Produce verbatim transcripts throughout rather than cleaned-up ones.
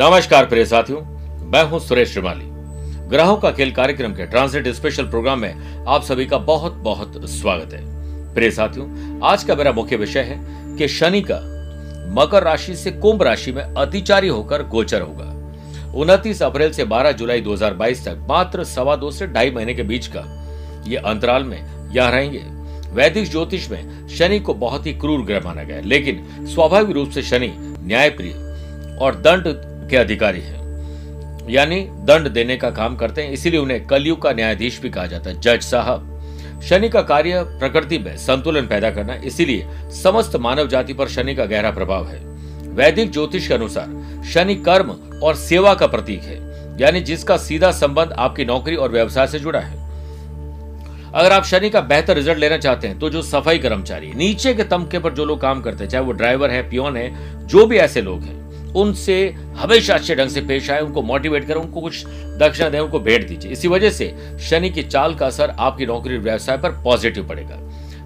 नमस्कार प्रिय साथियों, मैं हूं सुरेश श्रीमाली। ग्रहों का खेल कार्यक्रम के ट्रांजिट स्पेशल प्रोग्राम में आप सभी का बहुत बहुत स्वागत है। प्रिय साथियों, आज का मेरा मुख्य विषय है कि शनि का मकर राशि से कुंभ राशि में अतिचारी होकर गोचर होगा। उनतीस अप्रैल से बारह जुलाई दो हजार बाईस तक मात्र सवा दो से ढाई महीने के बीच का ये अंतराल में यहाँ रहेंगे। वैदिक ज्योतिष में शनि को बहुत ही क्रूर ग्रह माना गया, लेकिन स्वाभाविक रूप से शनि न्यायप्रिय और दंड के अधिकारी हैं, यानी दंड देने का काम करते हैं, इसीलिए उन्हें कलयुग का न्यायाधीश भी कहा जाता है। जज साहब, शनि का कार्य प्रकृति में संतुलन पैदा करना, इसीलिए समस्त मानव जाति पर शनि का गहरा प्रभाव है। वैदिक ज्योतिष के अनुसार शनि कर्म और सेवा का प्रतीक है, यानी जिसका सीधा संबंध आपकी नौकरी और व्यवसाय से जुड़ा है। अगर आप शनि का बेहतर रिजल्ट लेना चाहते हैं तो जो सफाई कर्मचारी, नीचे के तबके पर जो लोग काम करते हैं, चाहे वो ड्राइवर है, पियोन है, जो भी ऐसे लोग हैं, उनसे हमेशा अच्छे ढंग से पेश आए, उनको मोटिवेट करें, उनको कुछ दक्षिणा दें, उनको भेंट दीजिए। इसी वजह से शनि की चाल का असर आपकी नौकरी व्यवसाय पर पॉजिटिव पड़ेगा।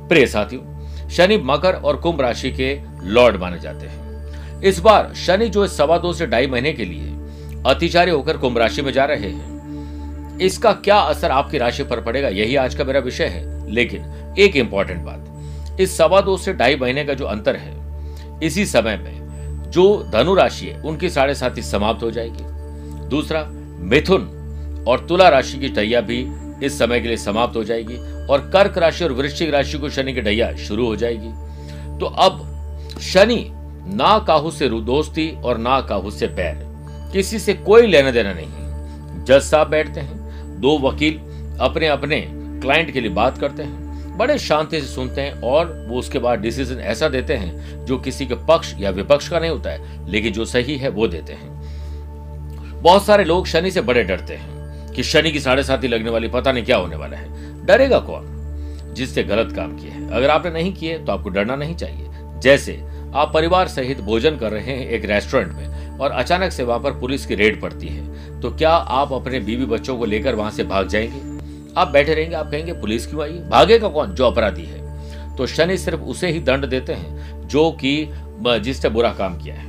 प्रिय साथियों, शनि मकर और कुंभ राशि के लॉर्ड माने जाते हैं। इस बार शनि जो सवा दो से ढाई महीने के लिए अतिचारी होकर कुंभ राशि में जा रहे हैं, इसका क्या असर आपकी राशि पर पड़ेगा, यही आज का मेरा विषय है। लेकिन एक इंपॉर्टेंट बात, इस सवा दो से ढाई महीने का जो अंतर है, इसी समय में जो धनु राशि है उनकी साढ़े साती समाप्त हो जाएगी। दूसरा, मिथुन और तुला राशि की ढैया भी इस समय के लिए समाप्त हो जाएगी और कर्क राशि और वृश्चिक राशि को शनि की ढैया शुरू हो जाएगी। तो अब शनि ना काहू से दोस्ती और ना काहू से बैर, किसी से कोई लेना देना नहीं। जज साहब बैठते हैं, दो वकील अपने अपने क्लाइंट के लिए बात करते हैं, बड़े शांति से सुनते हैं और वो उसके बाद डिसीजन ऐसा देते हैं जो किसी के पक्ष या विपक्ष का नहीं होता है, लेकिन जो सही है वो देते हैं। बहुत सारे लोग शनि से बड़े डरते हैं कि शनि की साढ़े साती लगने वाली, पता नहीं क्या होने वाला है। डरेगा कौन जिससे गलत काम किए हैं। अगर आपने नहीं किए तो आपको डरना नहीं चाहिए। जैसे आप परिवार सहित भोजन कर रहे हैं एक रेस्टोरेंट में और अचानक से वहां पर पुलिस की रेड पड़ती है, तो क्या आप अपने बीवी बच्चों को लेकर वहां से भाग जाएंगे? आप बैठे रहेंगे, आप कहेंगे पुलिस क्यों आई? भागेगा कौन? जो अपराधी है। तो शनि सिर्फ उसे ही दंड देते हैं जो कि जिसने बुरा काम किया है।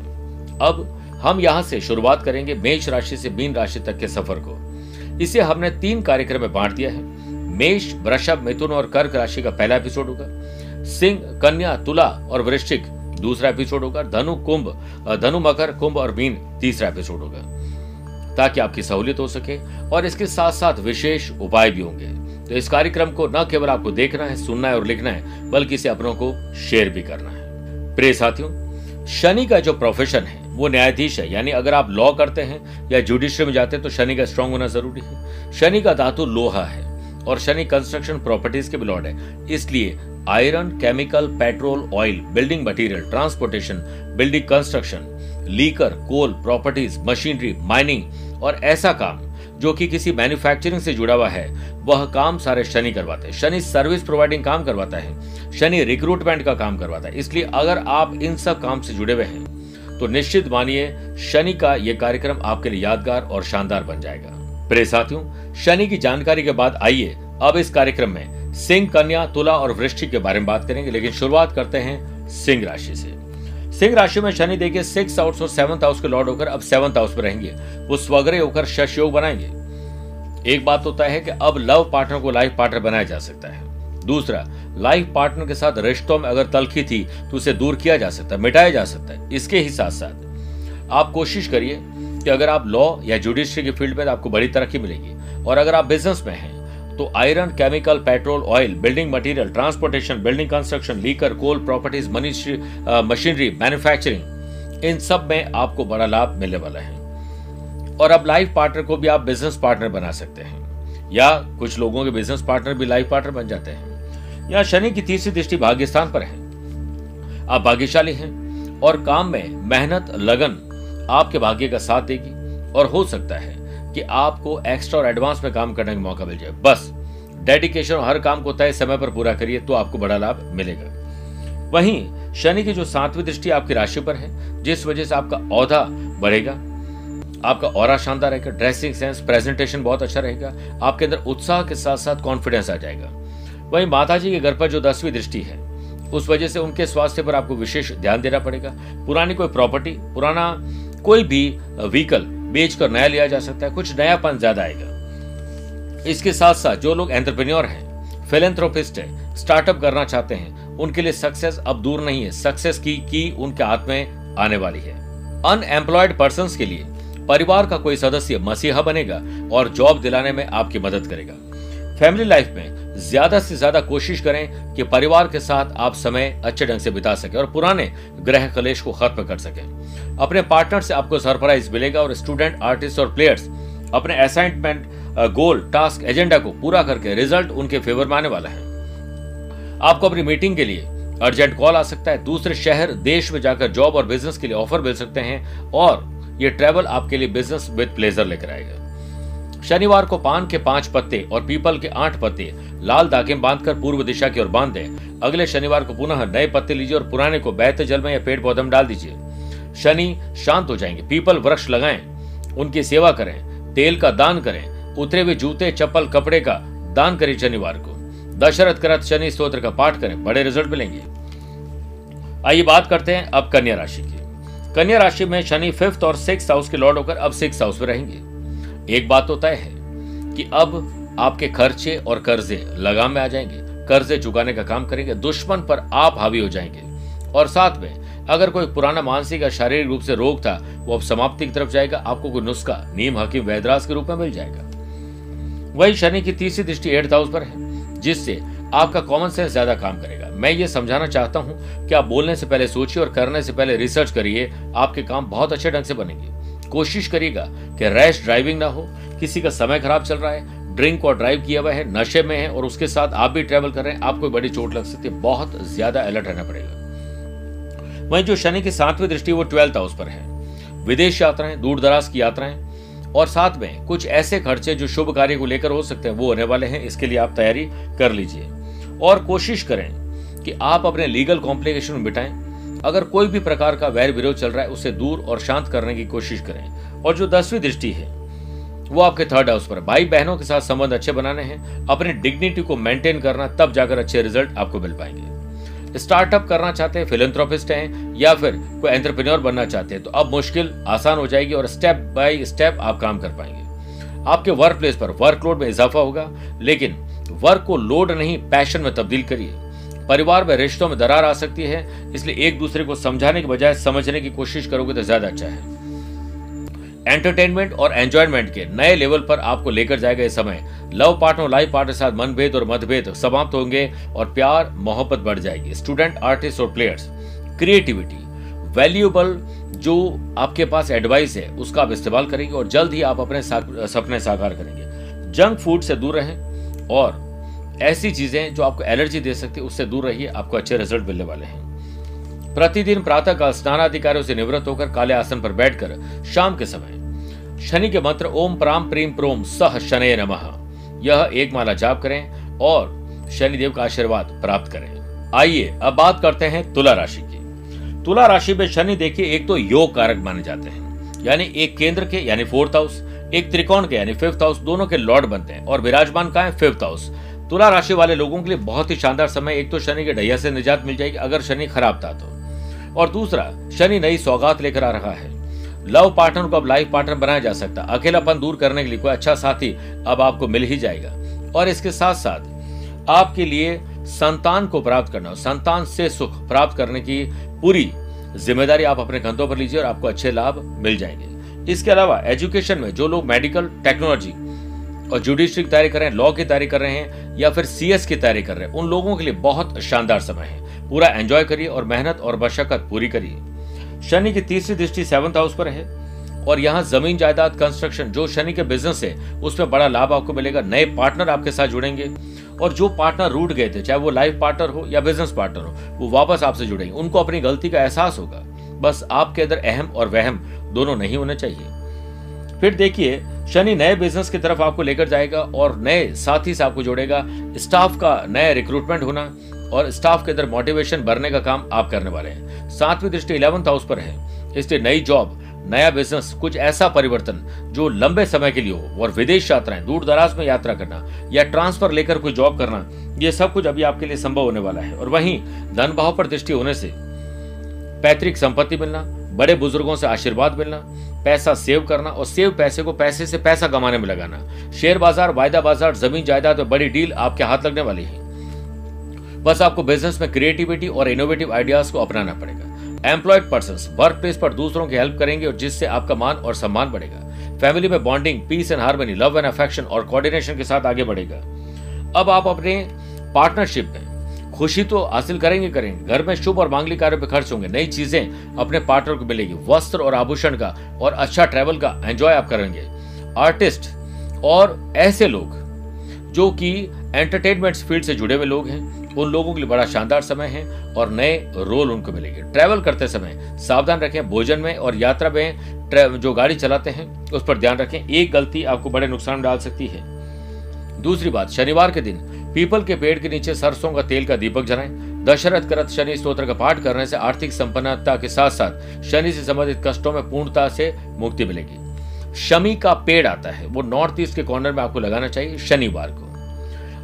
अब हम यहाँ से शुरुआत करेंगे मेष राशि से मीन राशि तक के सफर को। इसे हमने तीन कार्यक्रम में बांट दिया है। मेष, वृषभ, मिथुन और कर्क राशि का पहला एपिसोड होगा। सिंह, कन्या, तुला और वृश्चिक दूसरा एपिसोड होगा। धनु, कुंभ, धनु, मकर, कुंभ और मीन तीसरा एपिसोड होगा ताकि आपकी सहूलियत हो सके, और इसके साथ साथ विशेष उपाय भी होंगे। तो इस कार्यक्रम को न केवल आपको देखना है, सुनना है और लिखना है, बल्कि इसे अपनों को शेयर भी करना है। प्रिय साथियों, शनि का जो प्रोफेशन है वो न्यायाधीश है, यानी अगर आप लॉ करते हैं या जुडिशरी में जाते हैं तो शनि का स्ट्रांग होना जरूरी है। शनि का धातु लोहा है और शनि कंस्ट्रक्शन प्रॉपर्टीज के भी लॉर्ड है, इसलिए iron, chemical, petrol, oil, building material, transportation, building construction, liquor, coal, properties, machinery, mining और ऐसा काम जो कि किसी मैन्युफैक्चरिंग से जुड़ा हुआ है वह काम सारे शनि करवाते हैं। शनि सर्विस प्रोवाइडिंग काम करवाता है, शनि रिक्रूटमेंट का काम करवाता है। इसलिए अगर आप इन सब काम से जुड़े हुए हैं तो निश्चित मानिए शनि का यह कार्यक्रम आपके लिए यादगार और शानदार बन जाएगा। प्रिय साथियों, शनि की जानकारी के बाद आइए अब इस कार्यक्रम में सिंह, कन्या, तुला और वृश्चिक के बारे में बात करेंगे, लेकिन शुरुआत करते हैं सिंह राशि से। सिंह राशि में शनि देखिए सिक्स हाउस और सेवंथ हाउस के लॉर्ड होकर अब सेवंथ हाउस में रहेंगे। वो स्वग्रह होकर शश योग बनाएंगे। एक बात होता है कि अब लव पार्टनर को लाइफ पार्टनर बनाया जा सकता है। दूसरा, लाइफ पार्टनर के साथ रिश्तों में अगर तलखी थी तो उसे दूर किया जा सकता है, मिटाया जा सकता है। इसके ही साथ साथ आप कोशिश करिए कि अगर आप लॉ या जुडिशरी के फील्ड में तो आपको बड़ी तरक्की मिलेगी, और अगर आप बिजनेस में हैं तो iron, chemical, petrol, oil, building material, transportation, building construction, liquor, coal, properties, machinery, manufacturing, इन सब में आपको बड़ा लाभ मिलने वाला है। और अब लाइफ पार्टनर को भी आप बिजनेस पार्टनर बना सकते हैं, या कुछ लोगों के बिजनेस पार्टनर भी लाइफ पार्टनर बन जाते हैं। या शनि की तीसरी दृष्टि भाग्य स्थान पर है, आप भाग्यशाली हैं और काम में मेहनत, लगन आपके भाग्य का साथ देगी और हो सकता है कि आपको एक्स्ट्रा और एडवांस में काम करने का मौका मिल जाए। बस डेडिकेशन और हर काम को तय समय पर पूरा करिए तो आपको बड़ा लाभ मिलेगा। वहीं शनि की जो सातवीं दृष्टि आपकी राशि पर है, जिस वजह से आपका औहदा बढ़ेगा, आपका ऑरा शानदार रहेगा, ड्रेसिंग सेंस, प्रेजेंटेशन बहुत अच्छा रहेगा, आपके अंदर उत्साह के साथ साथ कॉन्फिडेंस आ जाएगा। वहीं माता जी के घर पर जो दसवीं दृष्टि है, उस वजह से उनके स्वास्थ्य पर आपको विशेष ध्यान देना पड़ेगा। पुरानी कोई प्रॉपर्टी, पुराना कोई भी व्हीकल बेचकर नया लिया जा सकता है, कुछ नयापन ज्यादा आएगा। इसके साथ साथ जो लोग एंटरप्रेन्योर हैं, फिलेंथ्रोपिस्ट हैं, स्टार्टअप करना चाहते हैं, उनके लिए सक्सेस अब दूर नहीं है। सक्सेस की की उनके हाथ में आने वाली है। अनएम्प्लॉयड पर्संस के लिए परिवार का कोई सदस्य मसीहा बनेगा और जॉब दिलाने में आपकी मदद करेगा। फैमिली लाइफ में ज्यादा से ज्यादा कोशिश करें कि परिवार के साथ आप समय अच्छे ढंग से बिता सकें और पुराने ग्रह कलेश को खत्म कर सकें। अपने पार्टनर से आपको सरप्राइज मिलेगा और स्टूडेंट, आर्टिस्ट और प्लेयर्स अपने असाइनमेंट, गोल, टास्क, एजेंडा को पूरा करके रिजल्ट उनके फेवर में आने वाला है। आपको अपनी मीटिंग के लिए अर्जेंट कॉल आ सकता है। दूसरे शहर, देश में जाकर जॉब और बिजनेस के लिए ऑफर मिल सकते हैं और ये ट्रैवल आपके लिए बिजनेस विद प्लेजर लेकर आएगा। शनिवार को पान के पांच पत्ते और पीपल के आठ पत्ते लाल धागे में बांधकर पूर्व दिशा की ओर बांध दें। अगले शनिवार को पुनः नए पत्ते लीजिए और पुराने को बहते जल में या पेड़ पौधे में डाल दीजिए। शनि शांत हो जाएंगे। पीपल वृक्ष लगाएं, उनकी सेवा करें, तेल का दान करें, उतरे हुए जूते, चप्पल, कपड़े का दान करें। शनिवार को दशरथ कृत शनि स्तोत्र का पाठ करें, बड़े रिजल्ट मिलेंगे। आइए बात करते हैं अब कन्या राशि की। कन्या राशि में शनि फिफ्थ और सिक्स हाउस के लॉर्ड होकर अब सिक्स हाउस में रहेंगे। एक बात तो तय है कि अब आपके खर्चे और कर्जे लगाम में आ जाएंगे। कर्जे चुकाने का काम करेंगे, दुश्मन पर आप हावी हो जाएंगे और साथ में अगर कोई पुराना मानसिक या शारीरिक रूप से रोग था वो अब समाप्ति की तरफ जाएगा। आपको कोई नुस्खा नीम, हकीम, वैदराज के रूप में मिल जाएगा। वही शनि की तीसरी दृष्टि एट्थ हाउस पर है, जिससे आपका कॉमन सेंस ज्यादा काम करेगा। मैं ये समझाना चाहता हूं कि आप बोलने से पहले सोचिए और करने से पहले रिसर्च करिए, आपके काम बहुत अच्छे ढंग से बनेंगे। कोशिश करिएगा कि रैश ड्राइविंग ना हो, किसी का समय खराब चल रहा है, ड्रिंक और ड्राइव किया हुआ है, नशे में है और उसके साथ आप भी ट्रेवल कर रहे हैं, आपको बड़ी चोट लग सकती है। बहुत ज्यादा अलर्ट रहना पड़ेगा। वहीं जो शनि की सातवीं दृष्टि वो ट्वेल्थ हाउस पर है। विदेश यात्राएं, दूर दराज की यात्राएं और साथ में कुछ ऐसे खर्चे जो शुभ कार्य को लेकर हो सकते हैं वो होने वाले हैं। इसके लिए आप तैयारी कर लीजिए और कोशिश करें कि आप अपने लीगल कॉम्प्लिकेशन मिटाएं। अगर कोई भी प्रकार का वैर विरोध चल रहा है उसे दूर और शांत करने की कोशिश करें। और जो दसवीं दृष्टि है वो आपके थर्ड हाउस पर, भाई बहनों के साथ संबंध अच्छे बनाने हैं, अपनी डिग्निटी को मेंटेन करना, तब जाकर अच्छे रिजल्ट आपको मिल पाएंगे। स्टार्टअप करना चाहते हैं, फिलेंथ्रोपिस्ट हैं या फिर कोई एंटरप्रेन्योर बनना चाहते हैं तो अब मुश्किल आसान हो जाएगी और स्टेप बाय स्टेप आप काम कर पाएंगे। आपके वर्क प्लेस पर वर्कलोड में इजाफा होगा, लेकिन वर्क को लोड नहीं, पैशन में तब्दील करिए। परिवार में रिश्तों में दरार आ सकती है, इसलिए एक दूसरे को समझाने के बजाय समझने की कोशिश करोगे तो ज्यादा अच्छा है। एंटरटेनमेंट और एंजॉयमेंट के नए लेवल पर आपको लेकर जाएगा यह समय। लव पार्टनर और लाइफ पार्टनर के साथ मनभेद और मतभेद समाप्त होंगे और प्यार मोहब्बत बढ़ जाएगी। स्टूडेंट, आर्टिस्ट और प्लेयर्स क्रिएटिविटी, वैल्यूएबल जो आपके पास एडवाइस है उसका आप इस्तेमाल करेंगे और जल्द ही आप अपने सपने साकार करेंगे। जंक फूड से दूर रहें और ऐसी चीजें जो आपको एलर्जी दे सकती है उससे दूर रहिए, आपको अच्छे रिजल्ट मिलने वाले हैं। प्रतिदिन प्रातः काल स्नानादि कार्यों से निवृत्त होकर काले आसन पर बैठकर शाम के समय शनि के मंत्र ओम प्राम प्रीम प्रोम सह शनय नमः यह एक माला जाप करें और शनिदेव का आशीर्वाद प्राप्त करें। आइए अब बात करते हैं तुला राशि की। तुला राशि में शनि देखिए एक तो योग कारक माने जाते हैं, यानी एक केंद्र के यानी फोर्थ हाउस, एक त्रिकोण के यानी फिफ्थ हाउस, दोनों के लॉर्ड बनते हैं और विराजमान का है फिफ्थ हाउस। तुला राशि वाले लोगों के लिए बहुत ही शानदार समय, एक तो शनि के ढैया से निजात मिल जाएगी अगर शनि खराब था तो, और दूसरा शनि नई सौगात लेकर आ रहा है। लव पार्टनर को अब लाइफ पार्टनर बनाया जा सकता है। अकेलापन दूर करने के लिए कोई अच्छा साथी अब आपको मिल ही जाएगा। और इसके साथ साथ आपके लिए संतान को प्राप्त करना, संतान से सुख प्राप्त करने की पूरी जिम्मेदारी आप अपने कंधों पर लीजिए और आपको अच्छे लाभ मिल जाएंगे। इसके अलावा एजुकेशन में जो लोग मेडिकल, टेक्नोलॉजी और जुडिशरी की तैयारी कर रहे हैं, लॉ की तैयारी कर रहे हैं या फिर सीएस की तैयारी कर रहे हैं, उन लोगों के लिए बहुत शानदार समय है। पूरा एंजॉय करिए और मेहनत और मशक्कत पूरी करिए। शनि की तीसरी दृष्टि सेवंथ हाउस पर है और यहाँ जमीन जायदाद कंस्ट्रक्शन जो शनि के बिजनेस है उसमें बड़ा लाभ आपको मिलेगा। नए पार्टनर आपके साथ जुड़ेंगे और जो पार्टनर रूठ गए थे, चाहे वो लाइफ पार्टनर हो या बिजनेस पार्टनर हो, वो वापस आपसे जुड़ेंगे। उनको अपनी गलती का एहसास होगा। बस आपके अंदर अहम और वहम दोनों नहीं होने चाहिए। फिर देखिए शनि नए बिजनेस की तरफ आपको लेकर जाएगा और नए साथी से आपको जोड़ेगा। स्टाफ का नया रिक्रूटमेंट होना और स्टाफ के अंदर मोटिवेशन भरने का काम आप करने वाले हैं। सातवीं दृष्टि इलेवंथ हाउस पर है, इसलिए नई जॉब, नया बिजनेस, कुछ ऐसा परिवर्तन जो लंबे समय के लिए हो और विदेश यात्राएं, दूर दराज में यात्रा करना या ट्रांसफर लेकर कोई जॉब करना, ये सब कुछ अभी आपके लिए संभव होने वाला है। और वहीं धन भाव पर दृष्टि होने से पैतृक संपत्ति मिलना, बड़े बुजुर्गों से आशीर्वाद मिलना, पैसा सेव करना और सेव पैसे को पैसे से पैसा कमाने में लगाना, शेयर बाजार, वायदा बाजार, जमीन जायदाद में बड़ी डील आपके हाथ लगने वाली है। बस आपको बिजनेस में क्रिएटिविटी और इनोवेटिव आइडियाज को अपनाना पड़ेगा। एम्प्लॉयड पर्संस वर्क प्लेस पर दूसरों की हेल्प करेंगे और जिससे आपका मान और सम्मान बढ़ेगा। फैमिली में bonding, peace and harmony, love and affection और कोऑर्डिनेशन के साथ आगे बढ़ेगा। अब आप अपने पार्टनरशिप में खुशी तो हासिल करेंगे करेंगे घर में शुभ और मांगलिक कार्यों पर खर्च होंगे, नई चीजें अपने पार्टनर को मिलेगी, वस्त्र और आभूषण का और अच्छा ट्रैवल का एंजॉय आप करेंगे। आर्टिस्ट और ऐसे लोग जो कि एंटरटेनमेंट फील्ड से जुड़े हुए लोग हैं, उन लोगों के लिए बड़ा शानदार समय है और नए रोल उनको मिलेंगे। ट्रैवल करते समय सावधान रखें, भोजन में और यात्रा में जो गाड़ी चलाते हैं उस पर ध्यान रखें, एक गलती आपको बड़े नुकसान डाल सकती है। दूसरी बात, शनिवार के दिन पीपल के पेड़ के नीचे सरसों का तेल का दीपक जलाएं। दशरथ कृत शनि स्तोत्र का पाठ करने से आर्थिक संपन्नता के साथ साथ शनि से संबंधित कष्टों में पूर्णता से मुक्ति मिलेगी। शमी का पेड़ आता है, वो नॉर्थ ईस्ट के कॉर्नर में आपको लगाना चाहिए शनिवार को,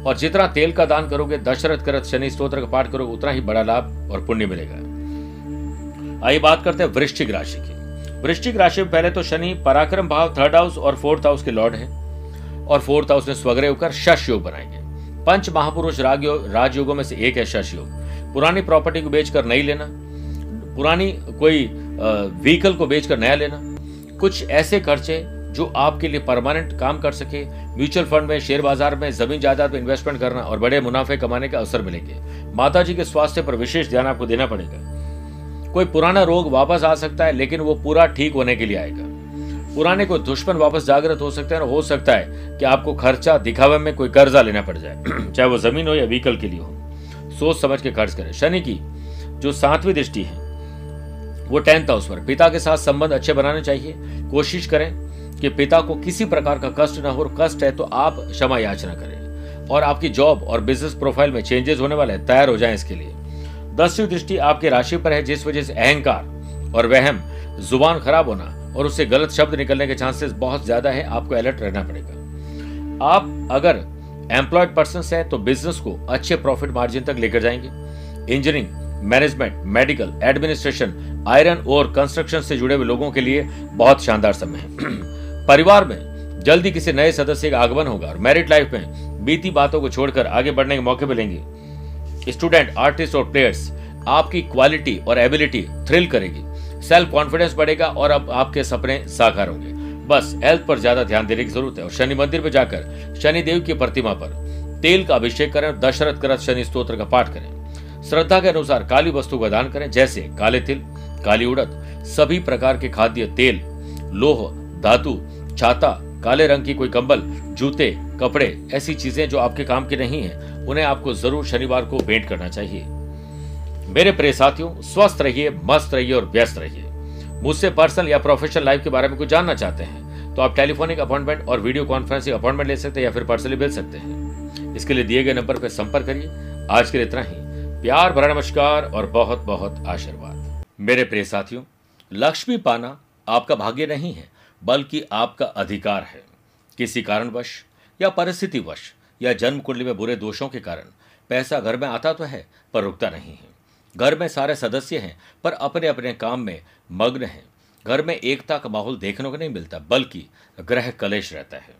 और जितना तेल का दान करोगे, दशरथ कृत शनि स्तोत्र का पाठ करोगे, उतना ही बड़ा लाभ और पुण्य मिलेगा। आइए बात करते हैं वृश्चिक राशि की। वृश्चिक राशि में पहले तो शनि पराक्रम भाव थर्ड हाउस और फोर्थ हाउस के लॉर्ड है और फोर्थ हाउस में स्वग्रह होकर शश योग बनाएंगे। पंच महापुरुष राजयोगों में से एक है शश योग। पुरानी प्रॉपर्टी को बेचकर नहीं लेना, पुरानी कोई व्हीकल को बेचकर नया लेना, कुछ ऐसे खर्चे जो आपके लिए परमानेंट काम कर सके। म्यूचुअल फंड में, शेयर बाजार में, जमीन जायदाद में इन्वेस्टमेंट करना और बड़े मुनाफे कमाने के अवसर मिलेंगे। माता जी के स्वास्थ्य पर विशेष ध्यान आपको देना पड़ेगा। कोई पुराना रोग वापस आ सकता है लेकिन वो पूरा ठीक होने के लिए आएगा। पुराने कोई दुश्मन वापस जागृत हो सकते हैं और हो सकता है कि आपको खर्चा, दिखावे में कोई कर्जा लेना पड़ जाए, चाहे वो जमीन हो या व्हीकल के लिए हो। सोच समझ के खर्च करें। शनि की जो सातवीं दृष्टि है वो टेंथ हाउस पर, पिता के साथ संबंध अच्छे बनाने चाहिए। कोशिश करें कि पिता को किसी प्रकार का कष्ट ना हो, कष्ट है तो आप क्षमा याचना करें। और आपकी जॉब और बिजनेस प्रोफाइल में चेंजेस होने वाले हैं, तैयार हो जाएं इसके लिए। दसवीं दृष्टि आपकी राशि पर है, जिस वजह से अहंकार और वहम, जुबान खराब होना और उससे गलत शब्द निकलने के चांसेस बहुत ज्यादा है, आपको अलर्ट रहना पड़ेगा। आप अगर एम्प्लॉयड पर्संस हैं तो बिजनेस को अच्छे प्रॉफिट मार्जिन तक लेकर जाएंगे। Engineering, management, medical, administration, iron और कंस्ट्रक्शन से जुड़े हुए लोगों के लिए बहुत शानदार समय है। परिवार में जल्दी किसी नए सदस्य का आगमन होगा और मैरिड लाइफ में बीती बातों को छोड़कर आगे बढ़ने के मौके मिलेंगे। स्टूडेंट, आर्टिस्ट और प्लेयर्स, आपकी क्वालिटी और एबिलिटी थ्रिल करेगी। सेल्फ कॉन्फिडेंस बढ़ेगा और अब आपके सपने साकार होंगे। बस हेल्थ पर ज्यादा ध्यान देने की जरूरत है और शनि मंदिर में जाकर शनिदेव की प्रतिमा पर तेल का अभिषेक करें और दशरथ कृत शनि स्तोत्र का पाठ करें। श्रद्धा के अनुसार काली वस्तु का दान करें, जैसे काले तिल, काली उड़द, सभी प्रकार के खाद्य तेल, लोह, धातु, छाता, काले रंग की कोई कंबल, जूते, कपड़े, ऐसी चीजें जो आपके काम की नहीं है उन्हें आपको जरूर शनिवार को भेंट करना चाहिए। मेरे प्रिय साथियों, स्वस्थ रहिए, मस्त रहिए और व्यस्त रहिए। मुझसे पर्सनल या प्रोफेशनल लाइफ के बारे में कुछ जानना चाहते हैं तो आप टेलीफोनिक अपॉइंटमेंट और वीडियो कॉन्फ्रेंसिंग अपॉइंटमेंट ले सकते हैं या फिर पर्सनली मिल सकते हैं। इसके लिए दिए गए नंबर पर संपर्क करिए। आज के लिए इतना ही। प्यार भरा नमस्कार और बहुत बहुत आशीर्वाद। मेरे प्रिय साथियों, लक्ष्मी पाना आपका भाग्य नहीं है बल्कि आपका अधिकार है। किसी कारणवश या परिस्थितिवश या जन्म कुंडली में बुरे दोषों के कारण पैसा घर में आता तो है पर रुकता नहीं है। घर में सारे सदस्य हैं पर अपने अपने काम में मग्न हैं। घर में एकता का माहौल देखने को नहीं मिलता बल्कि ग्रह कलेश रहता है।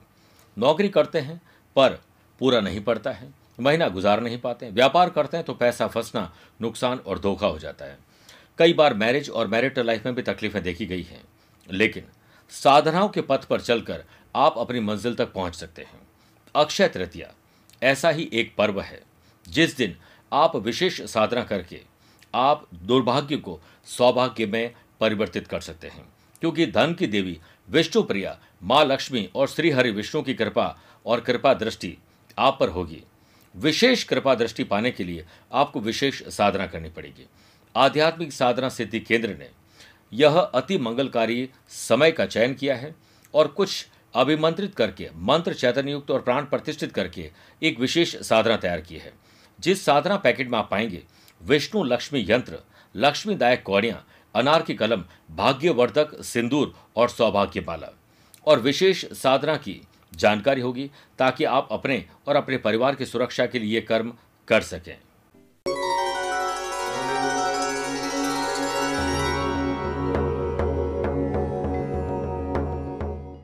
नौकरी करते हैं पर पूरा नहीं पड़ता है, महीना गुजार नहीं पाते। व्यापार करते हैं तो पैसा फंसना, नुकसान और धोखा हो जाता है। कई बार मैरिज और मैरिटल लाइफ में भी तकलीफें देखी गई हैं। लेकिन साधनाओं के पथ पर चलकर आप अपनी मंजिल तक पहुंच सकते हैं। अक्षय तृतीया ऐसा ही एक पर्व है जिस दिन आप विशेष साधना करके आप दुर्भाग्य को सौभाग्य में परिवर्तित कर सकते हैं, क्योंकि धन की देवी विष्णु प्रिया माँ लक्ष्मी और श्री हरि विष्णु की कृपा और कृपा दृष्टि आप पर होगी। विशेष कृपा दृष्टि पाने के लिए आपको विशेष साधना करनी पड़ेगी। आध्यात्मिक साधना सिद्धि केंद्र ने यह अति मंगलकारी समय का चयन किया है और कुछ अभिमंत्रित करके मंत्र चैतन्य युक्त और प्राण प्रतिष्ठित करके एक विशेष साधना तैयार की है। जिस साधना पैकेट में आप पाएंगे विष्णु लक्ष्मी यंत्र, लक्ष्मीदायक कौड़ियाँ, अनार की कलम, भाग्यवर्धक सिंदूर और सौभाग्य माला और विशेष साधना की जानकारी होगी ताकि आप अपने और अपने परिवार की सुरक्षा के लिए कर्म कर सकें।